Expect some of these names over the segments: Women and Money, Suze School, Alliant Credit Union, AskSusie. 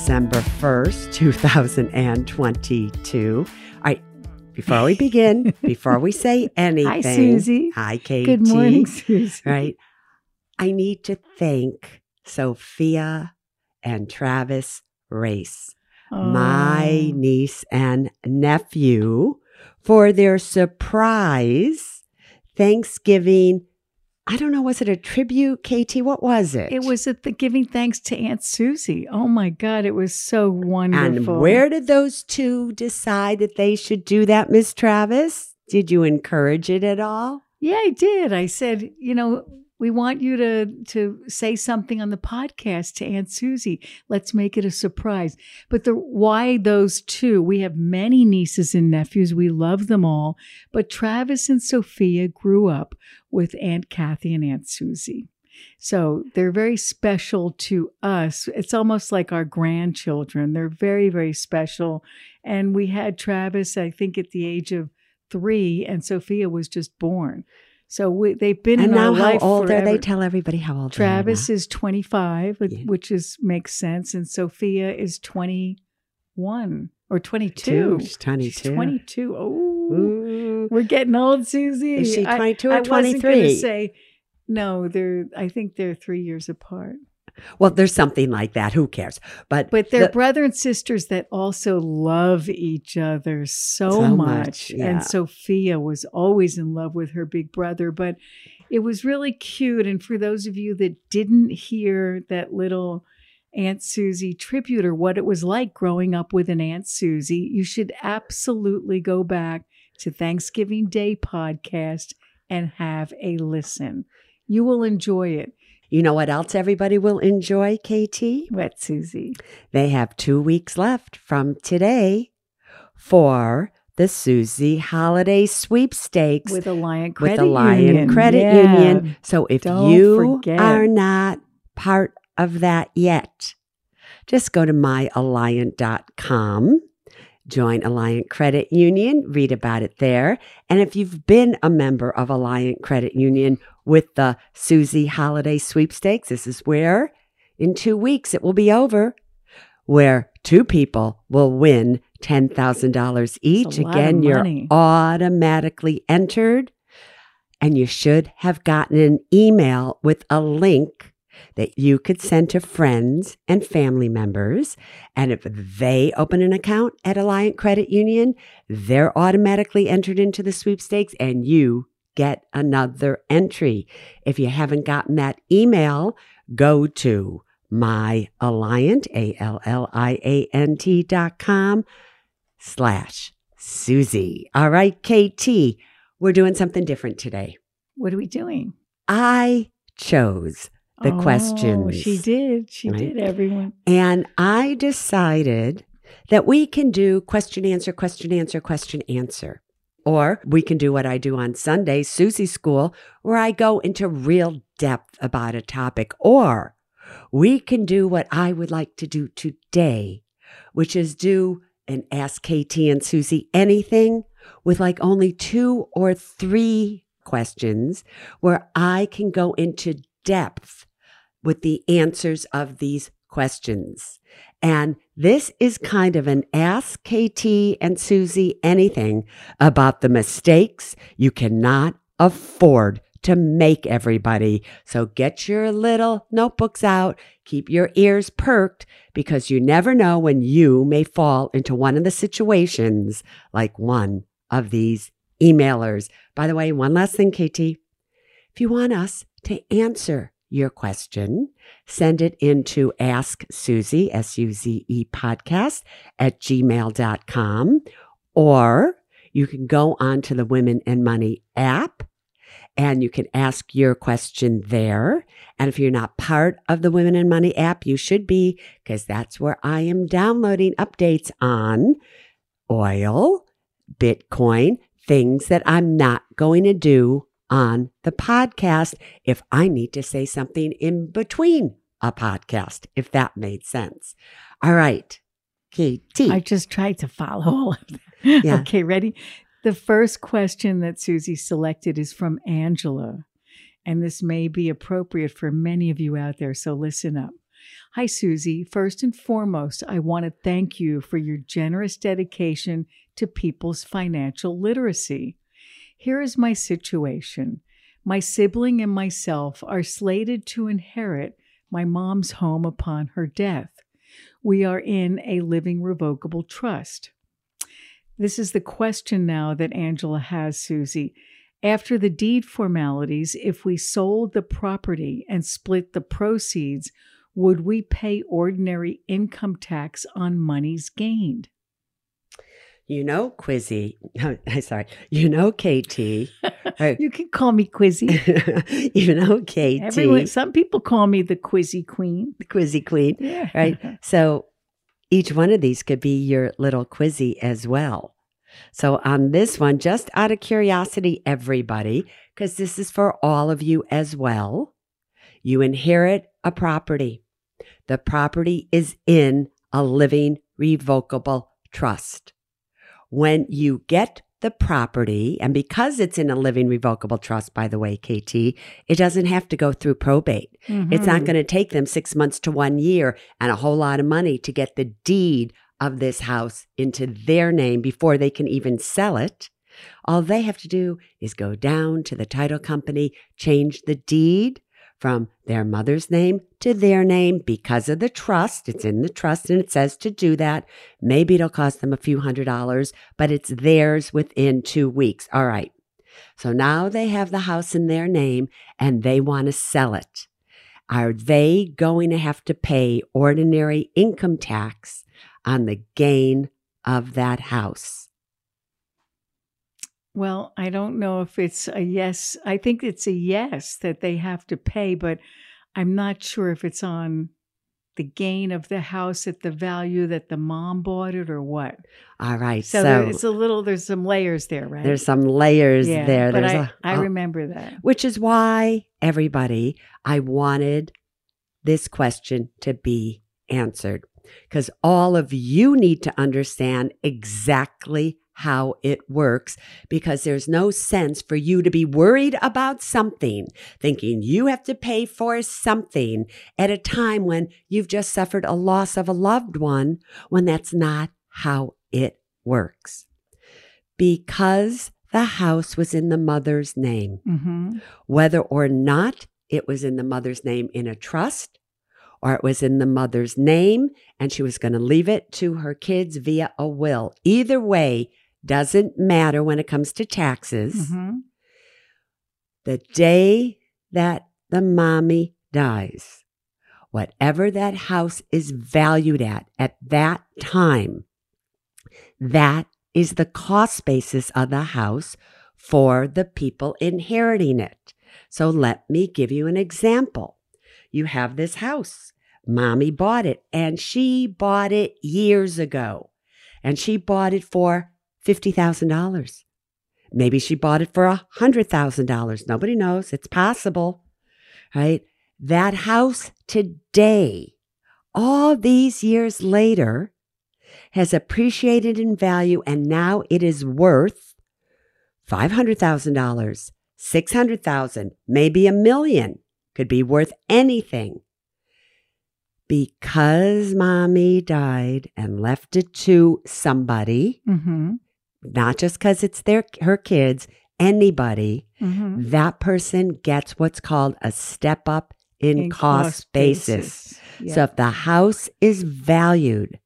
December 1st, 2022. All right, before we begin, before we say anything. Hi, Susie. Hi, Katie. Good morning, Susie. Right. I need to thank Sophia and Travis Race, my niece and nephew, for their surprise Thanksgiving. I don't know, was it a tribute, Katie? What was it? It was at the giving thanks to Aunt Susie. Oh my God, it was so wonderful. And where did those two decide that they should do that, Miss Travis? Did you encourage it at all? Yeah, I did. I said, you know, we want you to say something on the podcast to Aunt Susie. Let's make it a surprise. But why those two? We have many nieces and nephews. We love them all. But Travis and Sophia grew up with Aunt Kathy and Aunt Susie. So they're very special to us. It's almost like our grandchildren. They're very, very special. And we had Travis, I think, at the age of 3, and Sophia was just born. So they've been in our life forever. And now how old are they? Tell everybody how old they are now. Travis is 25, which makes sense. And Sophia is 21 or 22. She's 22. She's 22. Oh, ooh. We're getting old, Susie. Is she 22 or 23? I wasn't going to say, no, I think they're 3 years apart. Well, there's something like that. Who cares? But they're brother and sisters that also love each other so much. Yeah. And Sophia was always in love with her big brother. But it was really cute. And for those of you that didn't hear that little Aunt Susie tribute or what it was like growing up with an Aunt Susie, you should absolutely go back to Thanksgiving Day podcast and have a listen. You will enjoy it. You know what else everybody will enjoy, Katie? What, Susie? They have 2 weeks left from today for the Susie Holiday Sweepstakes. With Alliant Credit Union. So if you are not part of that yet, just go to myalliant.com. Join Alliant Credit Union, read about it there. And if you've been a member of Alliant Credit Union with the Susie Holiday Sweepstakes, this is where in 2 weeks it will be over, where 2 people will win $10,000 each. Again, you're automatically entered, and you should have gotten an email with a link that you could send to friends and family members. And if they open an account at Alliant Credit Union, they're automatically entered into the sweepstakes and you get another entry. If you haven't gotten that email, go to myalliant, alliant.com/Susie. All right, KT, we're doing something different today. What are we doing? I chose the questions. She did. She did, everyone. And I decided that we can do question, answer, question, answer, question, answer. Or we can do what I do on Sunday, Suze School, where I go into real depth about a topic. Or we can do what I would like to do today, which is do an Ask KT and Susie Anything with like only 2 or 3 questions where I can go into depth with the answers of these questions. And this is kind of an Ask KT and Susie Anything about the mistakes you cannot afford to make, everybody. So get your little notebooks out, keep your ears perked, because you never know when you may fall into one of the situations like one of these emailers. By the way, one last thing, KT. If you want us to answer your question, send it into AskSusie, S-U-Z-E podcast @gmail.com. Or you can go onto the Women and Money app and you can ask your question there. And if you're not part of the Women and Money app, you should be, because that's where I am downloading updates on oil, Bitcoin, things that I'm not going to do on the podcast if I need to say something in between a podcast, if that made sense. All right, Katie. I just tried to follow all of that. Yeah. Okay, ready? The first question that Susie selected is from Angela, and this may be appropriate for many of you out there, so listen up. Hi, Susie. First and foremost, I want to thank you for your generous dedication to people's financial literacy. Here is my situation. My sibling and myself are slated to inherit my mom's home upon her death. We are in a living revocable trust. This is the question now that Angela has, Susie. After the deed formalities, if we sold the property and split the proceeds, would we pay ordinary income tax on monies gained? KT. You can call me Quizzy. KT. Everyone, some people call me the Quizzy Queen. The Quizzy Queen, yeah. Right? So each one of these could be your little Quizzy as well. So on this one, just out of curiosity, everybody, because this is for all of you as well, you inherit a property. The property is in a living revocable trust. When you get the property, and because it's in a living revocable trust, by the way, KT, it doesn't have to go through probate. Mm-hmm. It's not going to take them 6 months to 1 year and a whole lot of money to get the deed of this house into their name before they can even sell it. All they have to do is go down to the title company, change the deed from their mother's name to their name because of the trust. It's in the trust and it says to do that. Maybe it'll cost them a few $100s, but it's theirs within 2 weeks. All right. So now they have the house in their name and they want to sell it. Are they going to have to pay ordinary income tax on the gain of that house? Well, I don't know if it's a yes. I think it's a yes that they have to pay, but I'm not sure if it's on the gain of the house at the value that the mom bought it or what. All right. So it's a little, there's some layers there, right? There's some layers there. But I remember that. Which is why, everybody, I wanted this question to be answered, because all of you need to understand exactly how it works, because there's no sense for you to be worried about something, thinking you have to pay for something at a time when you've just suffered a loss of a loved one, when that's not how it works. Because the house was in the mother's name, mm-hmm. whether or not it was in the mother's name in a trust, or it was in the mother's name and she was going to leave it to her kids via a will. Either way, doesn't matter when it comes to taxes. Mm-hmm. The day that the mommy dies, whatever that house is valued at that time, that is the cost basis of the house for the people inheriting it. So let me give you an example. You have this house. Mommy bought it, and she bought it years ago, and she bought it for $50,000. Maybe she bought it for $100,000. Nobody knows. It's possible, right? That house today, all these years later, has appreciated in value, and now it is worth $500,000, $600,000, maybe $1 million. Could be worth anything. Because mommy died and left it to somebody, mm-hmm. not just because it's her kids, anybody, mm-hmm. that person gets what's called a step up in cost basis. Yeah. So if the house is valued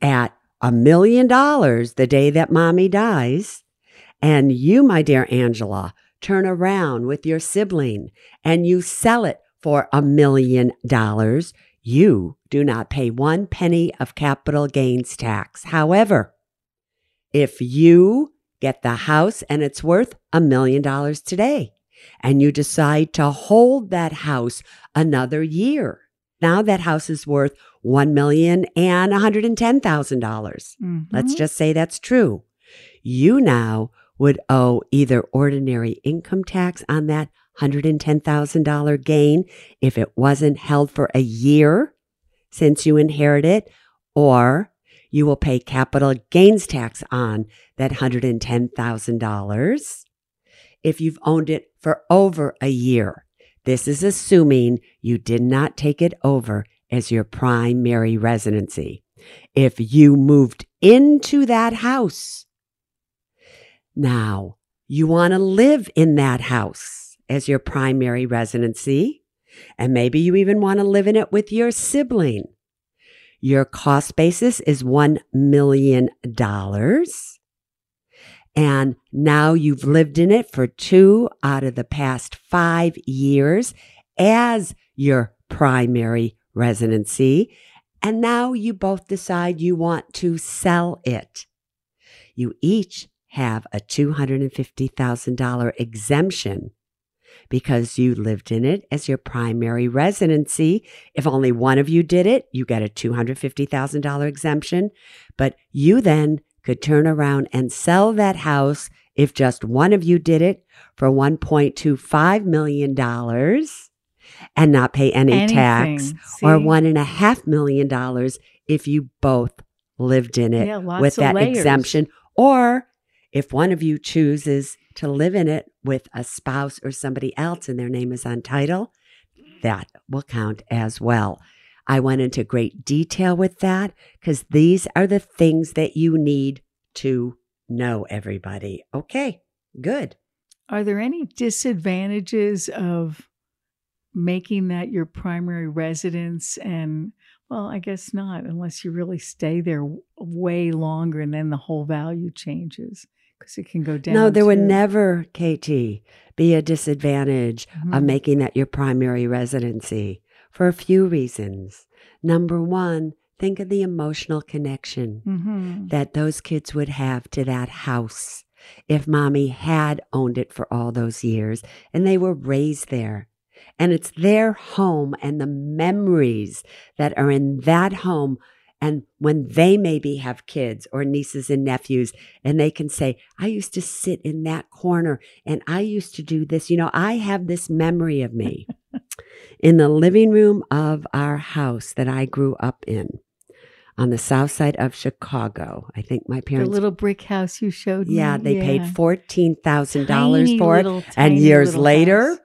at $1 million the day that mommy dies, and you, my dear Angela, turn around with your sibling and you sell it for $1 million, you do not pay one penny of capital gains tax. However, if you get the house and it's worth $1 million today and you decide to hold that house another year, now that house is worth $1,110,000. Mm-hmm. Let's just say that's true. You now would owe either ordinary income tax on that $110,000 gain if it wasn't held for a year since you inherit it, or you will pay capital gains tax on that $110,000 if you've owned it for over a year. This is assuming you did not take it over as your primary residency. If you moved into that house, now you want to live in that house as your primary residency, and maybe you even want to live in it with your sibling. Your cost basis is $1 million. And now you've lived in it for 2 out of the past 5 years as your primary residency. And now you both decide you want to sell it. You each have a $250,000 exemption because you lived in it as your primary residency. If only one of you did it, you get a $250,000 exemption. But you then could turn around and sell that house if just one of you did it for $1.25 million and not pay any tax, or $1.5 million if you both lived in it with that exemption. Or if one of you chooses to live in it with a spouse or somebody else and their name is on title, that will count as well. I went into great detail with that because these are the things that you need to know, everybody. Okay, good. Are there any disadvantages of making that your primary residence? And, well, I guess not, unless you really stay there way longer and then the whole value changes because it can go down. No, there would never, Katie, be a disadvantage of making that your primary residency. For a few reasons. Number one, think of the emotional connection that those kids would have to that house if mommy had owned it for all those years and they were raised there. And it's their home and the memories that are in that home. And when they maybe have kids or nieces and nephews, and they can say, I used to sit in that corner and I used to do this. You know, I have this memory of me in the living room of our house that I grew up in on the south side of Chicago. I think my parents... The little brick house you showed me. Yeah, they paid $14,000 for it. And years later... House.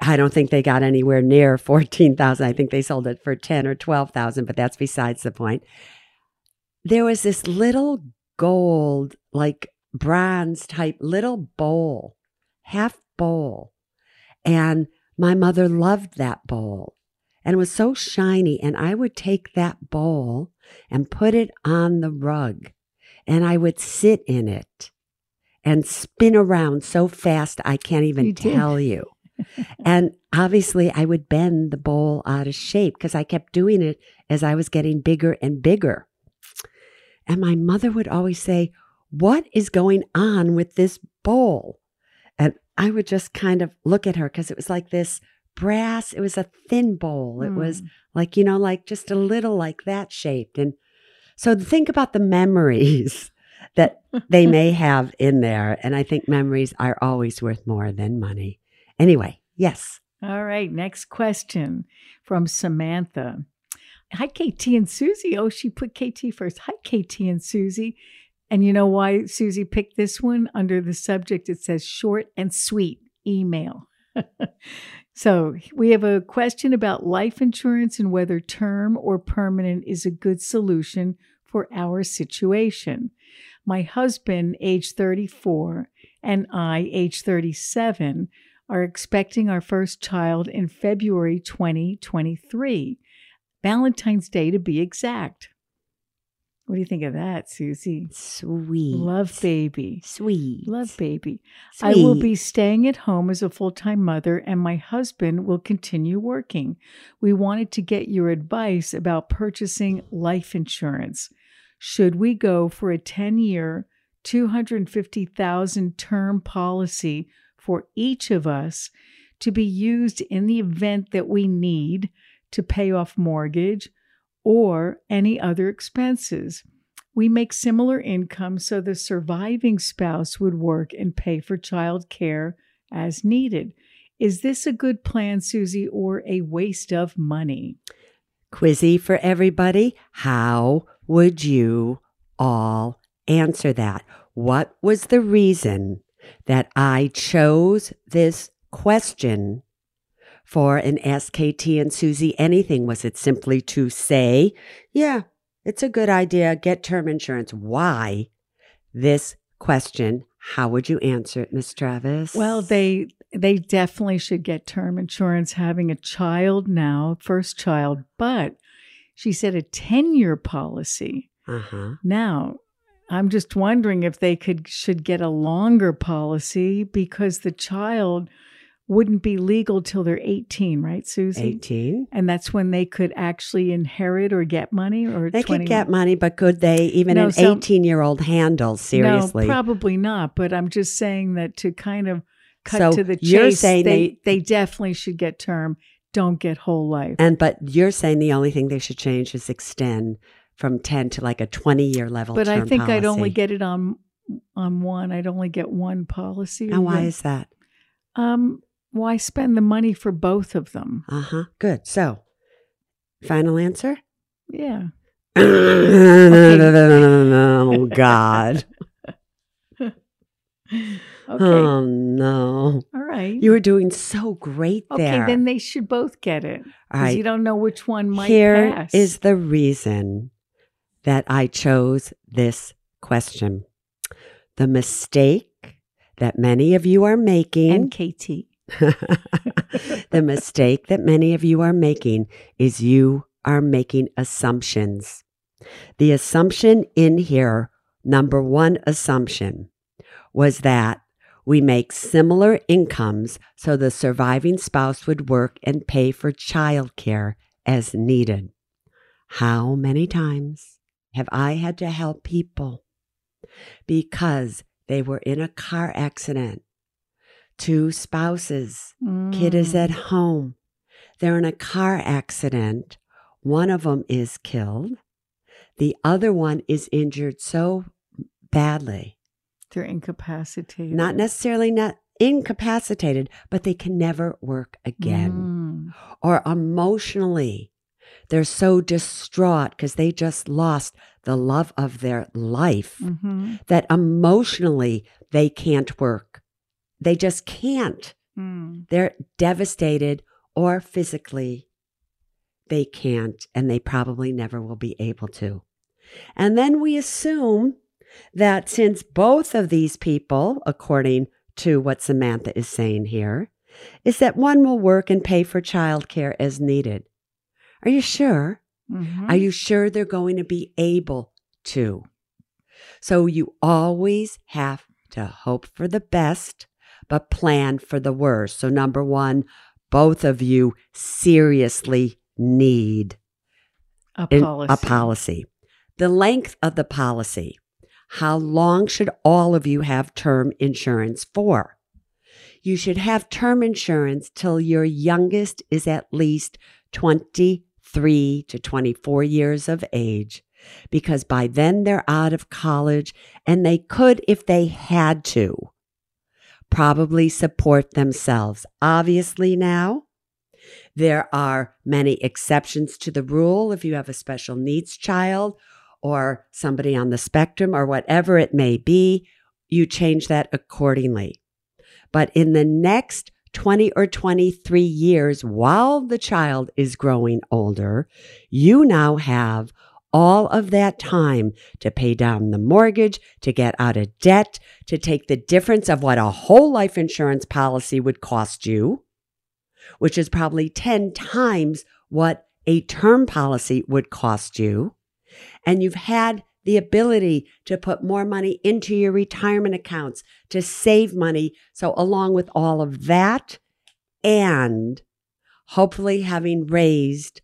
I don't think they got anywhere near $14,000. I think they sold it for $10,000 or $12,000, but that's besides the point. There was this little gold, like bronze type little bowl, half bowl. And my mother loved that bowl and it was so shiny. And I would take that bowl and put it on the rug and I would sit in it and spin around so fast I can't even tell you. And obviously I would bend the bowl out of shape because I kept doing it as I was getting bigger and bigger. And my mother would always say, what is going on with this bowl? And I would just kind of look at her because it was like this brass, it was a thin bowl. It was like, you know, like just a little like that shaped. And so think about the memories that they may have in there. And I think memories are always worth more than money. Anyway, yes. All right. Next question from Samantha. Hi, Katie and Susie. Oh, she put KT first. Hi, Katie and Susie. And you know why Susie picked this one? Under the subject, it says short and sweet email. So we have a question about life insurance and whether term or permanent is a good solution for our situation. My husband, age 34, and I, age 37, are expecting our first child in February 2023, Valentine's Day to be exact. What do you think of that, Susie? Sweet. Love baby. Sweet. Love baby. Sweet. I will be staying at home as a full-time mother and my husband will continue working. We wanted to get your advice about purchasing life insurance. Should we go for a 10-year, $250,000 term policy for each of us to be used in the event that we need to pay off mortgage or any other expenses? We make similar income, so the surviving spouse would work and pay for child care as needed. Is this a good plan, Susie, or a waste of money? Quizzy for everybody. How would you all answer that? What was the reason that I chose this question for an Ask KT and Susie anything? Was it simply to say, yeah, it's a good idea, get term insurance? Why this question? How would you answer it, Ms. Travis? Well, they definitely should get term insurance having a child now, first child, but she said a 10-year policy. Now, I'm just wondering if they should get a longer policy because the child wouldn't be legal till they're 18, right, Susie? 18. And that's when they could actually inherit or get money? Or they could get money, but could they even an 18-year-old handle, seriously? No, probably not. But I'm just saying that to kind of cut to the chase, they definitely should get term, don't get whole life. But you're saying the only thing they should change is extend from 10 to like a 20-year level term policy. But I think I'd only get it on one. I'd only get one policy. And why is that? Why spend the money for both of them? Good. So, final answer? Yeah. Oh, God. Okay. Oh, no. All right. You were doing so great there. Okay, then they should both get it. All right. Because you don't know which one might pass. Here is the reason that I chose this question. The mistake that many of you are making. And KT. The mistake that many of you are making is you are making assumptions. The assumption in here, number one assumption, was that we make similar incomes so the surviving spouse would work and pay for childcare as needed. How many times have I had to help people because they were in a car accident? Two spouses, kid is at home. They're in a car accident. One of them is killed. The other one is injured so badly. They're incapacitated. Not necessarily not incapacitated, but they can never work again. Or emotionally, they're so distraught because they just lost the love of their life that emotionally they can't work. They just can't. They're devastated, or physically they can't, and they probably never will be able to. And then we assume that since both of these people, according to what Samantha is saying here, is that one will work and pay for childcare as needed. Are you sure? Are you sure they're going to be able to? So you always have to hope for the best, but plan for the worst. So number one, both of you seriously need a policy. The length of the policy. How long should all of you have term insurance for? You should have term insurance till your youngest is at least 23 to 24 years of age, because by then they're out of college and they could, if they had to, probably support themselves. Obviously now, there are many exceptions to the rule if you have a special needs child or somebody on the spectrum, or whatever it may be, you change that accordingly. But in the next 20 or 23 years, while the child is growing older, you now have all of that time to pay down the mortgage, to get out of debt, to take the difference of what a whole life insurance policy would cost you, which is probably 10 times what a term policy would cost you. And you've had the ability to put more money into your retirement accounts, to save money. So along with all of that, and hopefully having raised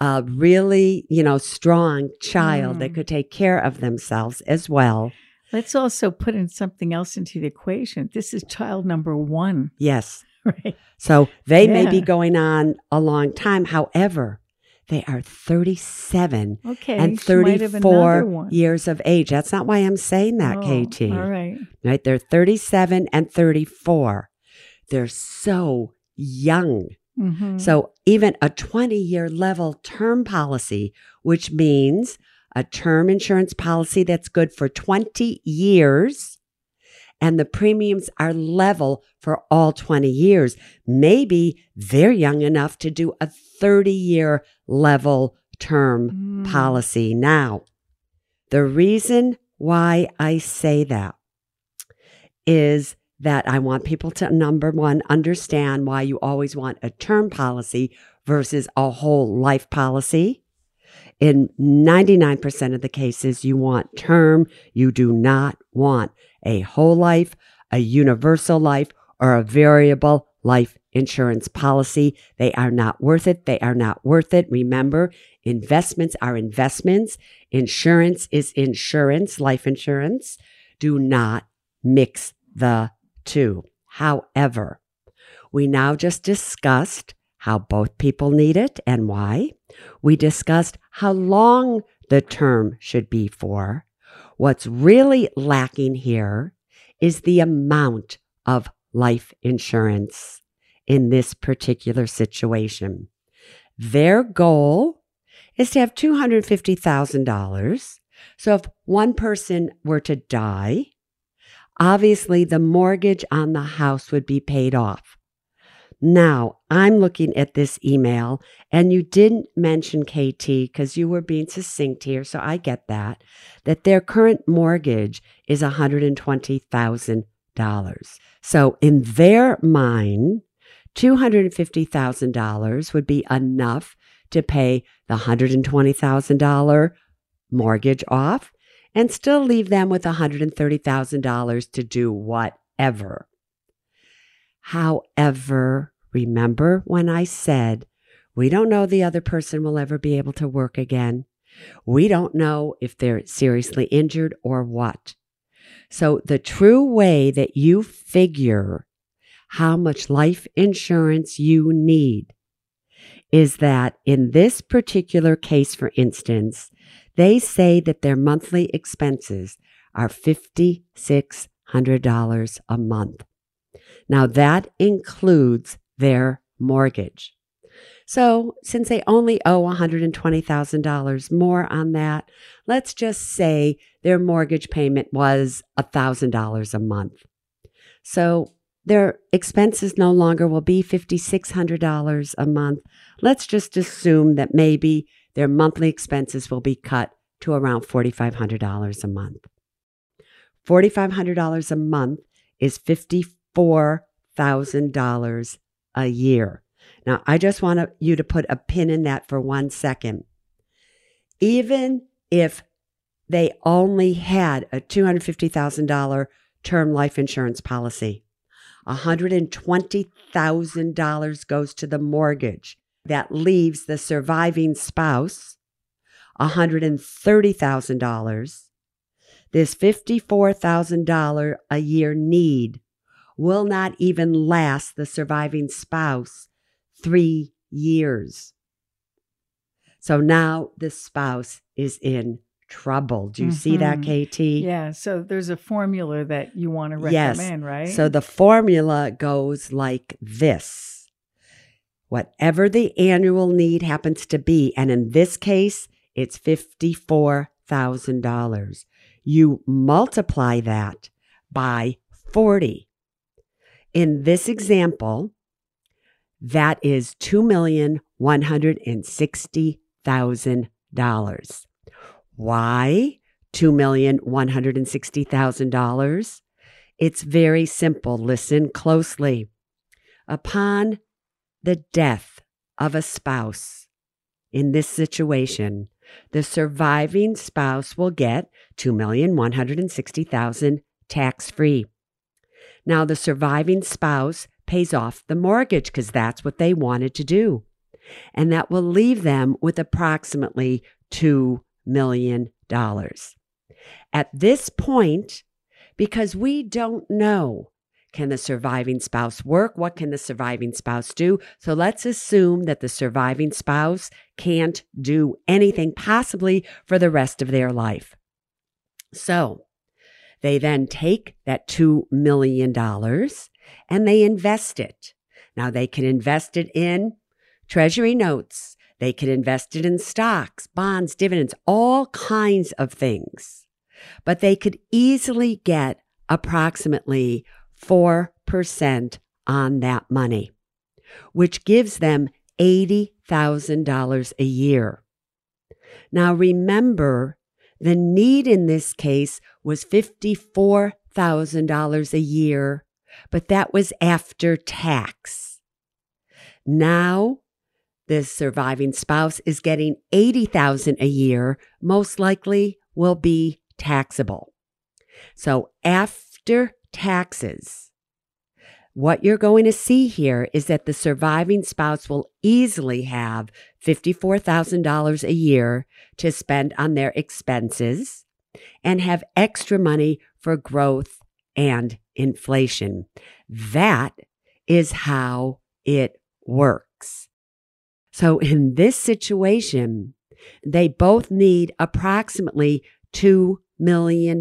a really, strong child that could take care of themselves as well. Let's also put in something else into the equation. This is child number one. Yes. Right. So they may be going on a long time. However, they are 37 and 34 years of age. That's not why I'm saying that, KT. All right. Right? They're 37 and 34. They're so young. So even a 20-year level term policy, which means a term insurance policy that's good for 20 years and the premiums are level for all 20 years. Maybe they're young enough to do a 30-year level term policy now. The reason why I say that is that I want people to, number one, understand why you always want a term policy versus a whole life policy. In 99% of the cases, you want term. You do not want a whole life, a universal life, or a variable life insurance policy. They are not worth it. They are not worth it. Remember, investments are investments. Insurance is insurance, life insurance. Do not mix the two. However, we now just discussed how both people need it and why. We discussed how long the term should be for. What's really lacking here is the amount of life insurance in this particular situation. Their goal is to have $250,000. So if one person were to die, obviously the mortgage on the house would be paid off. Now, I'm looking at this email, and you didn't mention, KT, because you were being succinct here, so I get that their current mortgage is $120,000. So in their mind, $250,000 would be enough to pay the $120,000 mortgage off and still leave them with $130,000 to do whatever. However, remember when I said, we don't know the other person will ever be able to work again. We don't know if they're seriously injured or what. So the true way that you figure how much life insurance you need is that in this particular case, for instance, they say that their monthly expenses are $5,600 a month. Now, that includes their mortgage. So since they only owe $120,000 more on that, let's just say their mortgage payment was $1,000 a month. So their expenses no longer will be $5,600 a month. Let's just assume that maybe their monthly expenses will be cut to around $4,500 a month. $4,500 a month is $54,000 a year. Now, I just want you to put a pin in that for 1 second. Even if they only had a $250,000 term life insurance policy, $120,000 goes to the mortgage. That leaves the surviving spouse $130,000. This $54,000 a year need will not even last the surviving spouse 3 years. So now the spouse is in trouble. Do you see that, KT? Yeah. So there's a formula that you want to recommend, right? So the formula goes like this. Whatever the annual need happens to be, and in this case, it's $54,000. You multiply that by 40. In this example, that is $2,160,000. Why $2,160,000? It's very simple. Listen closely. Upon the death of a spouse in this situation, the surviving spouse will get $2,160,000 tax-free. Now, the surviving spouse pays off the mortgage because that's what they wanted to do. And that will leave them with approximately $2 million. At this point, because we don't know, can the surviving spouse work? What can the surviving spouse do? So let's assume that the surviving spouse can't do anything possibly for the rest of their life. So they then take that $2 million and they invest it. Now they can invest it in treasury notes. They can invest it in stocks, bonds, dividends, all kinds of things. But they could easily get approximately 4% on that money, which gives them $80,000 a year. Now remember, the need in this case was $54,000 a year, but that was after tax. Now, the surviving spouse is getting $80,000 a year, most likely will be taxable. So after taxes, what you're going to see here is that the surviving spouse will easily have $54,000 a year to spend on their expenses and have extra money for growth and inflation. That is how it works. So in this situation, they both need approximately $2 million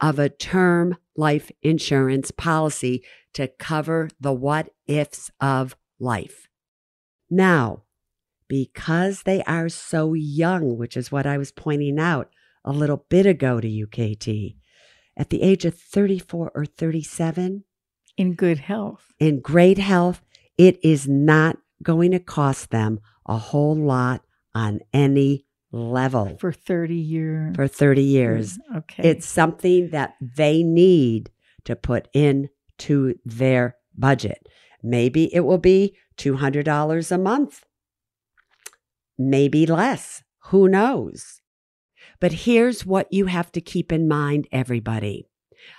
of a term life insurance policy to cover the what-ifs of life. Now, because they are so young, which is what I was pointing out a little bit ago to you, KT, at the age of 34 or 37, in great health, it is not going to cost them a whole lot on any level. For 30 years. Okay. It's something that they need to put into their budget. Maybe it will be $200 a month. Maybe less. Who knows? But here's what you have to keep in mind, everybody.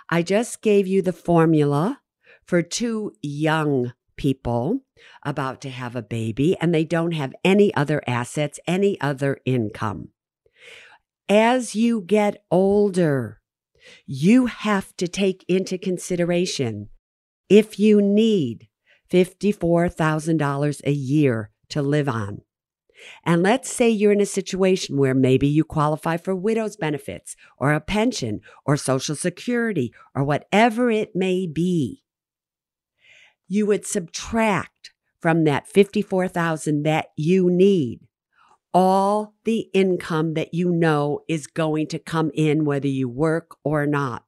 I just gave you the formula for two young people about to have a baby, and they don't have any other assets, any other income. As you get older, you have to take into consideration if you need $54,000 a year to live on. And let's say you're in a situation where maybe you qualify for widow's benefits or a pension or Social Security or whatever it may be. You would subtract from that $54,000 that you need all the income that you know is going to come in whether you work or not.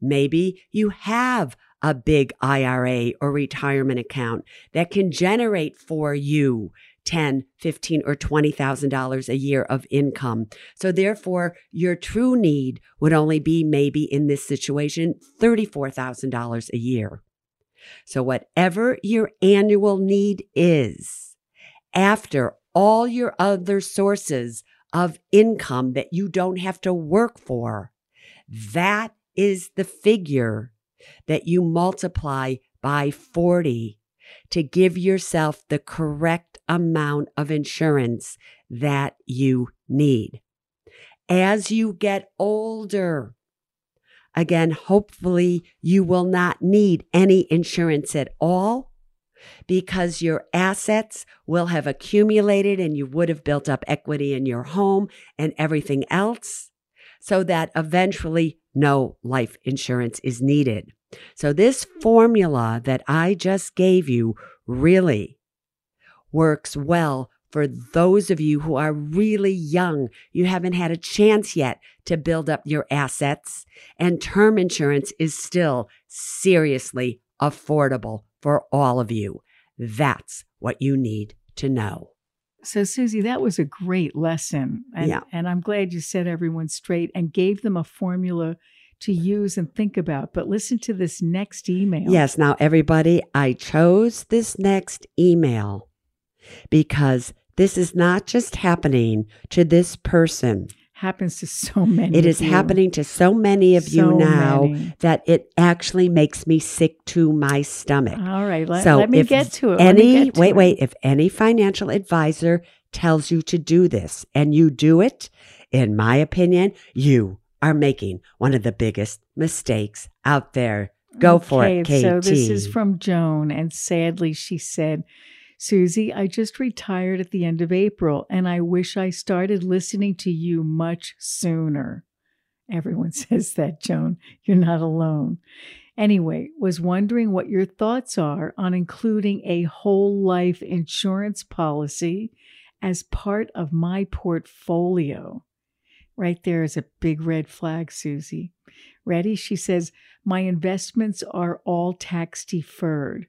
Maybe you have a big IRA or retirement account that can generate for you $10,000, $15,000, or $20,000 a year of income. So therefore, your true need would only be maybe in this situation $34,000 a year. So whatever your annual need is, after all your other sources of income that you don't have to work for, that is the figure that you multiply by 40 to give yourself the correct amount of insurance that you need. As you get older, again, hopefully you will not need any insurance at all because your assets will have accumulated and you would have built up equity in your home and everything else so that eventually no life insurance is needed. So this formula that I just gave you really works well for those of you who are really young. You haven't had a chance yet to build up your assets, and term insurance is still seriously affordable for all of you. That's what you need to know. So, Susie, that was a great lesson. And I'm glad you set everyone straight and gave them a formula to use and think about. But listen to this next email. Yes. Now, everybody, I chose this next email because this is not just happening to this person. Happens to so many. It is happening to so many of you now that it actually makes me sick to my stomach. All right. Let me get to it. Wait. If any financial advisor tells you to do this and you do it, in my opinion, you are making one of the biggest mistakes out there. Go for it, Katie. So this is from Joan, and sadly she said, Susie, I just retired at the end of April, and I wish I started listening to you much sooner. Everyone says that, Joan. You're not alone. Anyway, was wondering what your thoughts are on including a whole life insurance policy as part of my portfolio. Right there is a big red flag, Susie. Ready? She says, my investments are all tax deferred.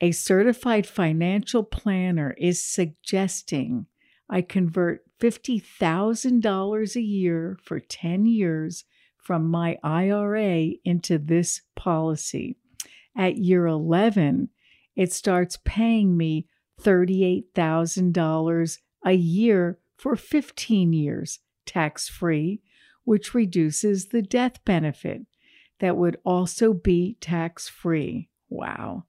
A certified financial planner is suggesting I convert $50,000 a year for 10 years from my IRA into this policy. At year 11, it starts paying me $38,000 a year for 15 years, tax-free, which reduces the death benefit. That would also be tax-free. Wow.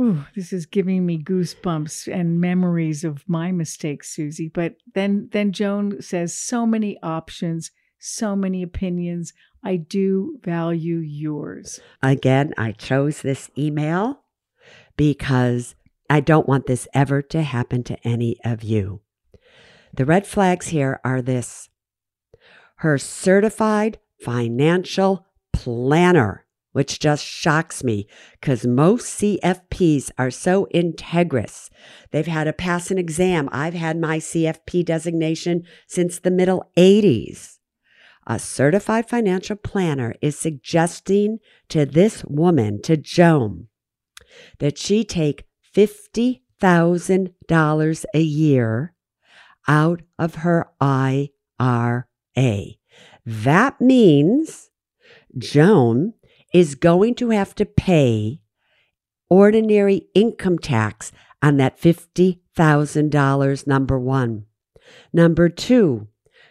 Ooh, this is giving me goosebumps and memories of my mistakes, Susie. But then Joan says, so many options, so many opinions. I do value yours. Again, I chose this email because I don't want this ever to happen to any of you. The red flags here are this. Her certified financial planner, which just shocks me because most CFPs are so integrous. They've had to pass an exam. I've had my CFP designation since the middle 80s. A certified financial planner is suggesting to this woman, to Joan, that she take $50,000 a year out of her IRA. That means Joan is going to have to pay ordinary income tax on that $50,000, number one. Number two,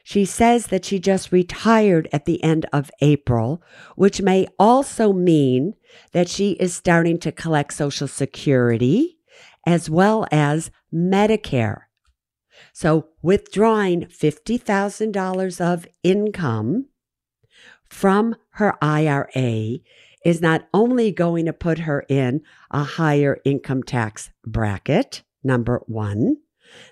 she says that she just retired at the end of April, which may also mean that she is starting to collect Social Security as well as Medicare. So withdrawing $50,000 of income from her IRA is not only going to put her in a higher income tax bracket, number one.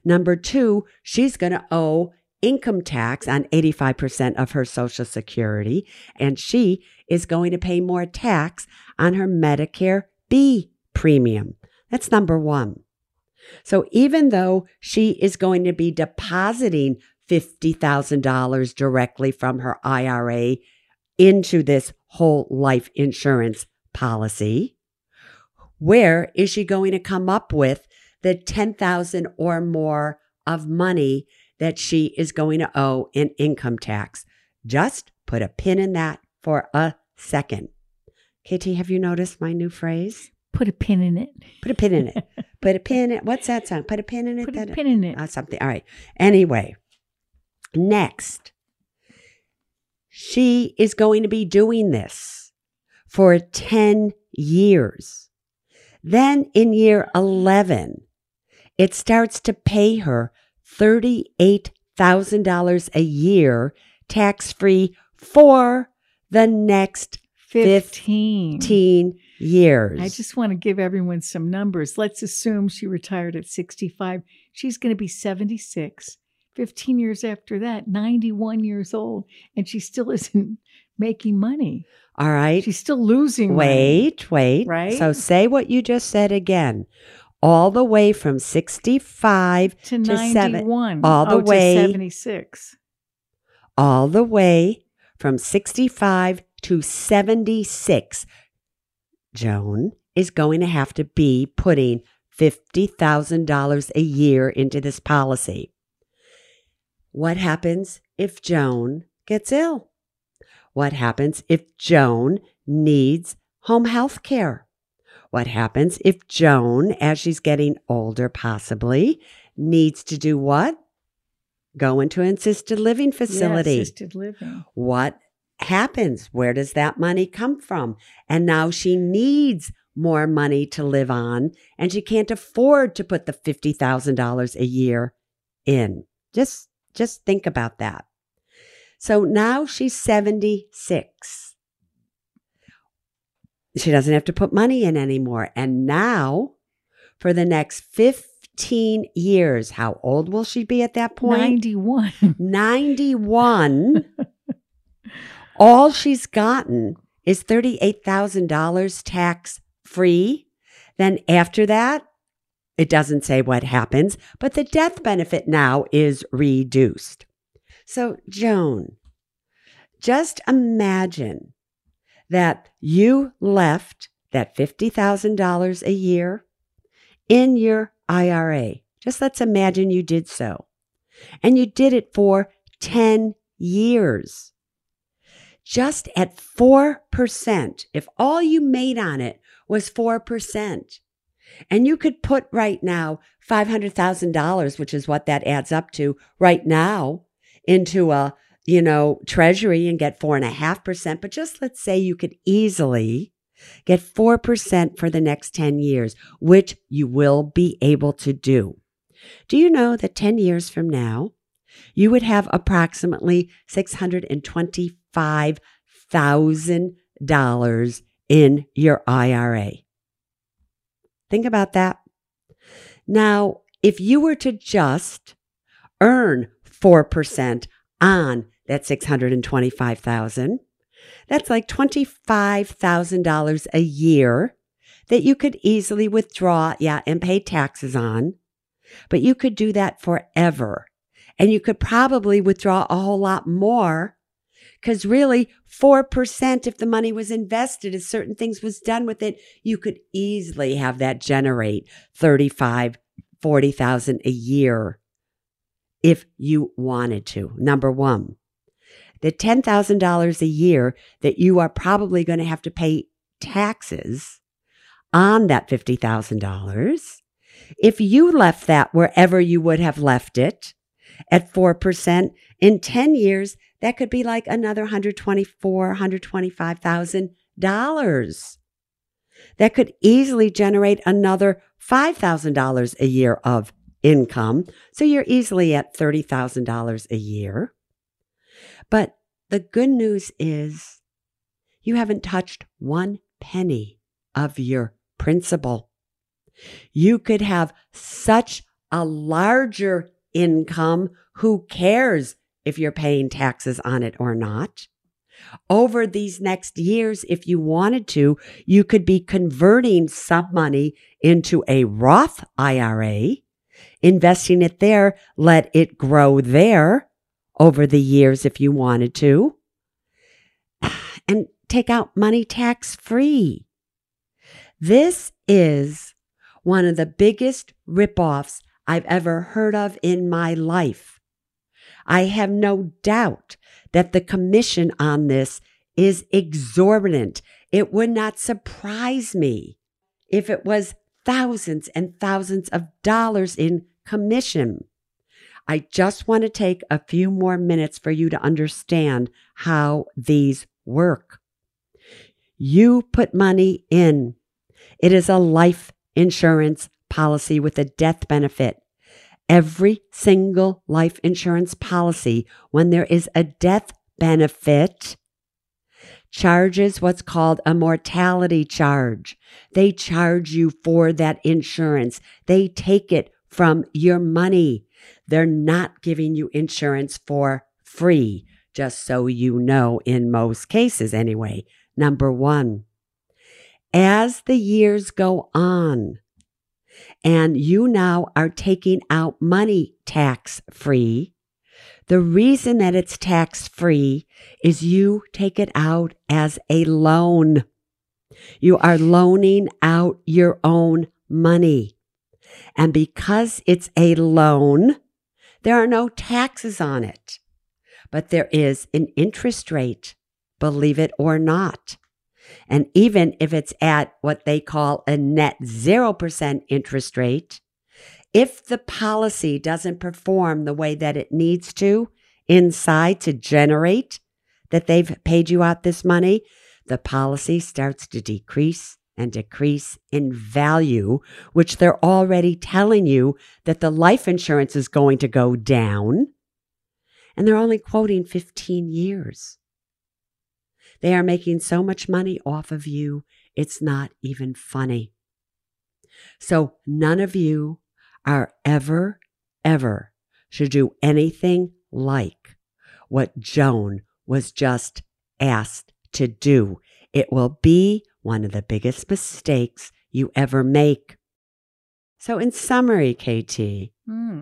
Number two, she's going to owe income tax on 85% of her Social Security, and she is going to pay more tax on her Medicare B premium. That's number one. So even though she is going to be depositing $50,000 directly from her IRA into this whole life insurance policy, where is she going to come up with the $10,000 or more of money that she is going to owe in income tax? Just put a pin in that for a second. Kitty, have you noticed my new phrase? Put a pin in it. Put a pin in it. Put a pin in it. What's that sound? Put a pin in it. Put a pin in it. Something. All right. Anyway, next. She is going to be doing this for 10 years. Then in year 11, it starts to pay her $38,000 a year tax-free for the next 15 years. I just want to give everyone some numbers. Let's assume she retired at 65. She's going to be 76. 15 years after that, 91 years old, and she still isn't making money. All right. She's still losing money. Right? So say what you just said again. All the way from 65 to 91. All the way to 76. All the way from 65 to 76. Joan is going to have to be putting $50,000 a year into this policy. What happens if Joan gets ill? What happens if Joan needs home health care? What happens if Joan, as she's getting older possibly, needs to do what? Go into an assisted living facility. Yeah, assisted living. What happens? Where does that money come from? And now she needs more money to live on, and she can't afford to put the $50,000 a year in. Just think about that. So now she's 76. She doesn't have to put money in anymore. And now for the next 15 years, how old will she be at that point? 91. 91. All she's gotten is $38,000 tax free. Then after that, it doesn't say what happens, but the death benefit now is reduced. So Joan, just imagine that you left that $50,000 a year in your IRA. Just let's imagine you did so. And you did it for 10 years. Just at 4%, if all you made on it was 4%, and you could put right now $500,000, which is what that adds up to right now, into a, treasury and get 4.5%. But just let's say you could easily get 4% for the next 10 years, which you will be able to do. Do you know that 10 years from now, you would have approximately $625,000 in your IRA? Think about that. Now, if you were to just earn 4% on that $625,000, that's like $25,000 a year that you could easily withdraw, and pay taxes on. But you could do that forever. And you could probably withdraw a whole lot more, because really 4%, if the money was invested, if certain things was done with it, you could easily have that generate $35,000, $40,000 a year if you wanted to. Number one, the $10,000 a year that you are probably going to have to pay taxes on that $50,000, if you left that wherever you would have left it at 4%, in 10 years, that could be like another $124,000, $125,000. That could easily generate another $5,000 a year of income. So you're easily at $30,000 a year. But the good news is you haven't touched one penny of your principal. You could have such a larger income, who cares if you're paying taxes on it or not? Over these next years, if you wanted to, you could be converting some money into a Roth IRA, investing it there, let it grow there over the years if you wanted to, and take out money tax-free. This is one of the biggest ripoffs I've ever heard of in my life. I have no doubt that the commission on this is exorbitant. It would not surprise me if it was thousands and thousands of dollars in commission. I just want to take a few more minutes for you to understand how these work. You put money in. It is a life insurance policy with a death benefit. Every single life insurance policy, when there is a death benefit, charges what's called a mortality charge. They charge you for that insurance. They take it from your money. They're not giving you insurance for free, just so you know, in most cases anyway. Number one, as the years go on, and you now are taking out money tax-free, the reason that it's tax-free is you take it out as a loan. You are loaning out your own money. And because it's a loan, there are no taxes on it. But there is an interest rate, believe it or not. And even if it's at what they call a net 0% interest rate, if the policy doesn't perform the way that it needs to inside to generate that they've paid you out this money, the policy starts to decrease and decrease in value, which they're already telling you that the life insurance is going to go down. And they're only quoting 15 years. They are making so much money off of you, it's not even funny. So none of you are ever, ever should do anything like what Joan was just asked to do. It will be one of the biggest mistakes you ever make. So in summary, KT,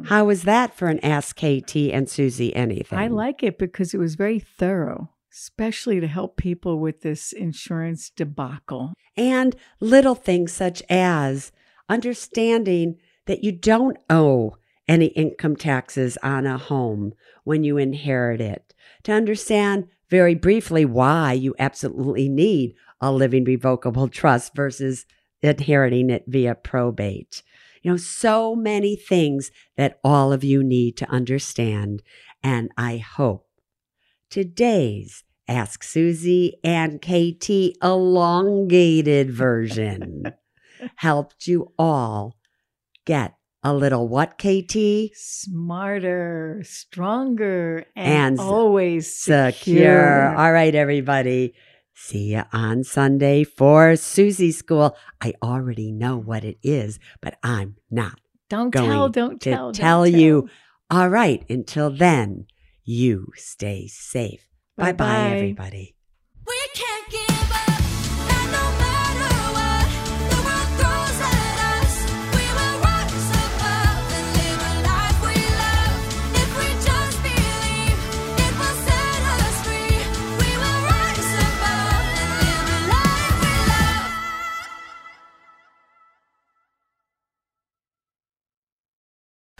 how was that for an Ask KT and Susie Anything? I like it because it was very thorough, especially to help people with this insurance debacle. And little things such as understanding that you don't owe any income taxes on a home when you inherit it, to understand very briefly why you absolutely need a living revocable trust versus inheriting it via probate. You know, so many things that all of you need to understand. And I hope today's Ask Susie and KT elongated version helped you all get a little what, KT? Smarter, stronger, and always secure. All right, everybody. See you on Sunday for Suze School. I already know what it is, but I'm not going to tell you. All right, until then, you stay safe. Bye-bye, everybody. We can't give up, not no matter what. The world throws at us. We will rise above and live a life we love. If we just believe, it will set us free. We will rise above and live a life we love.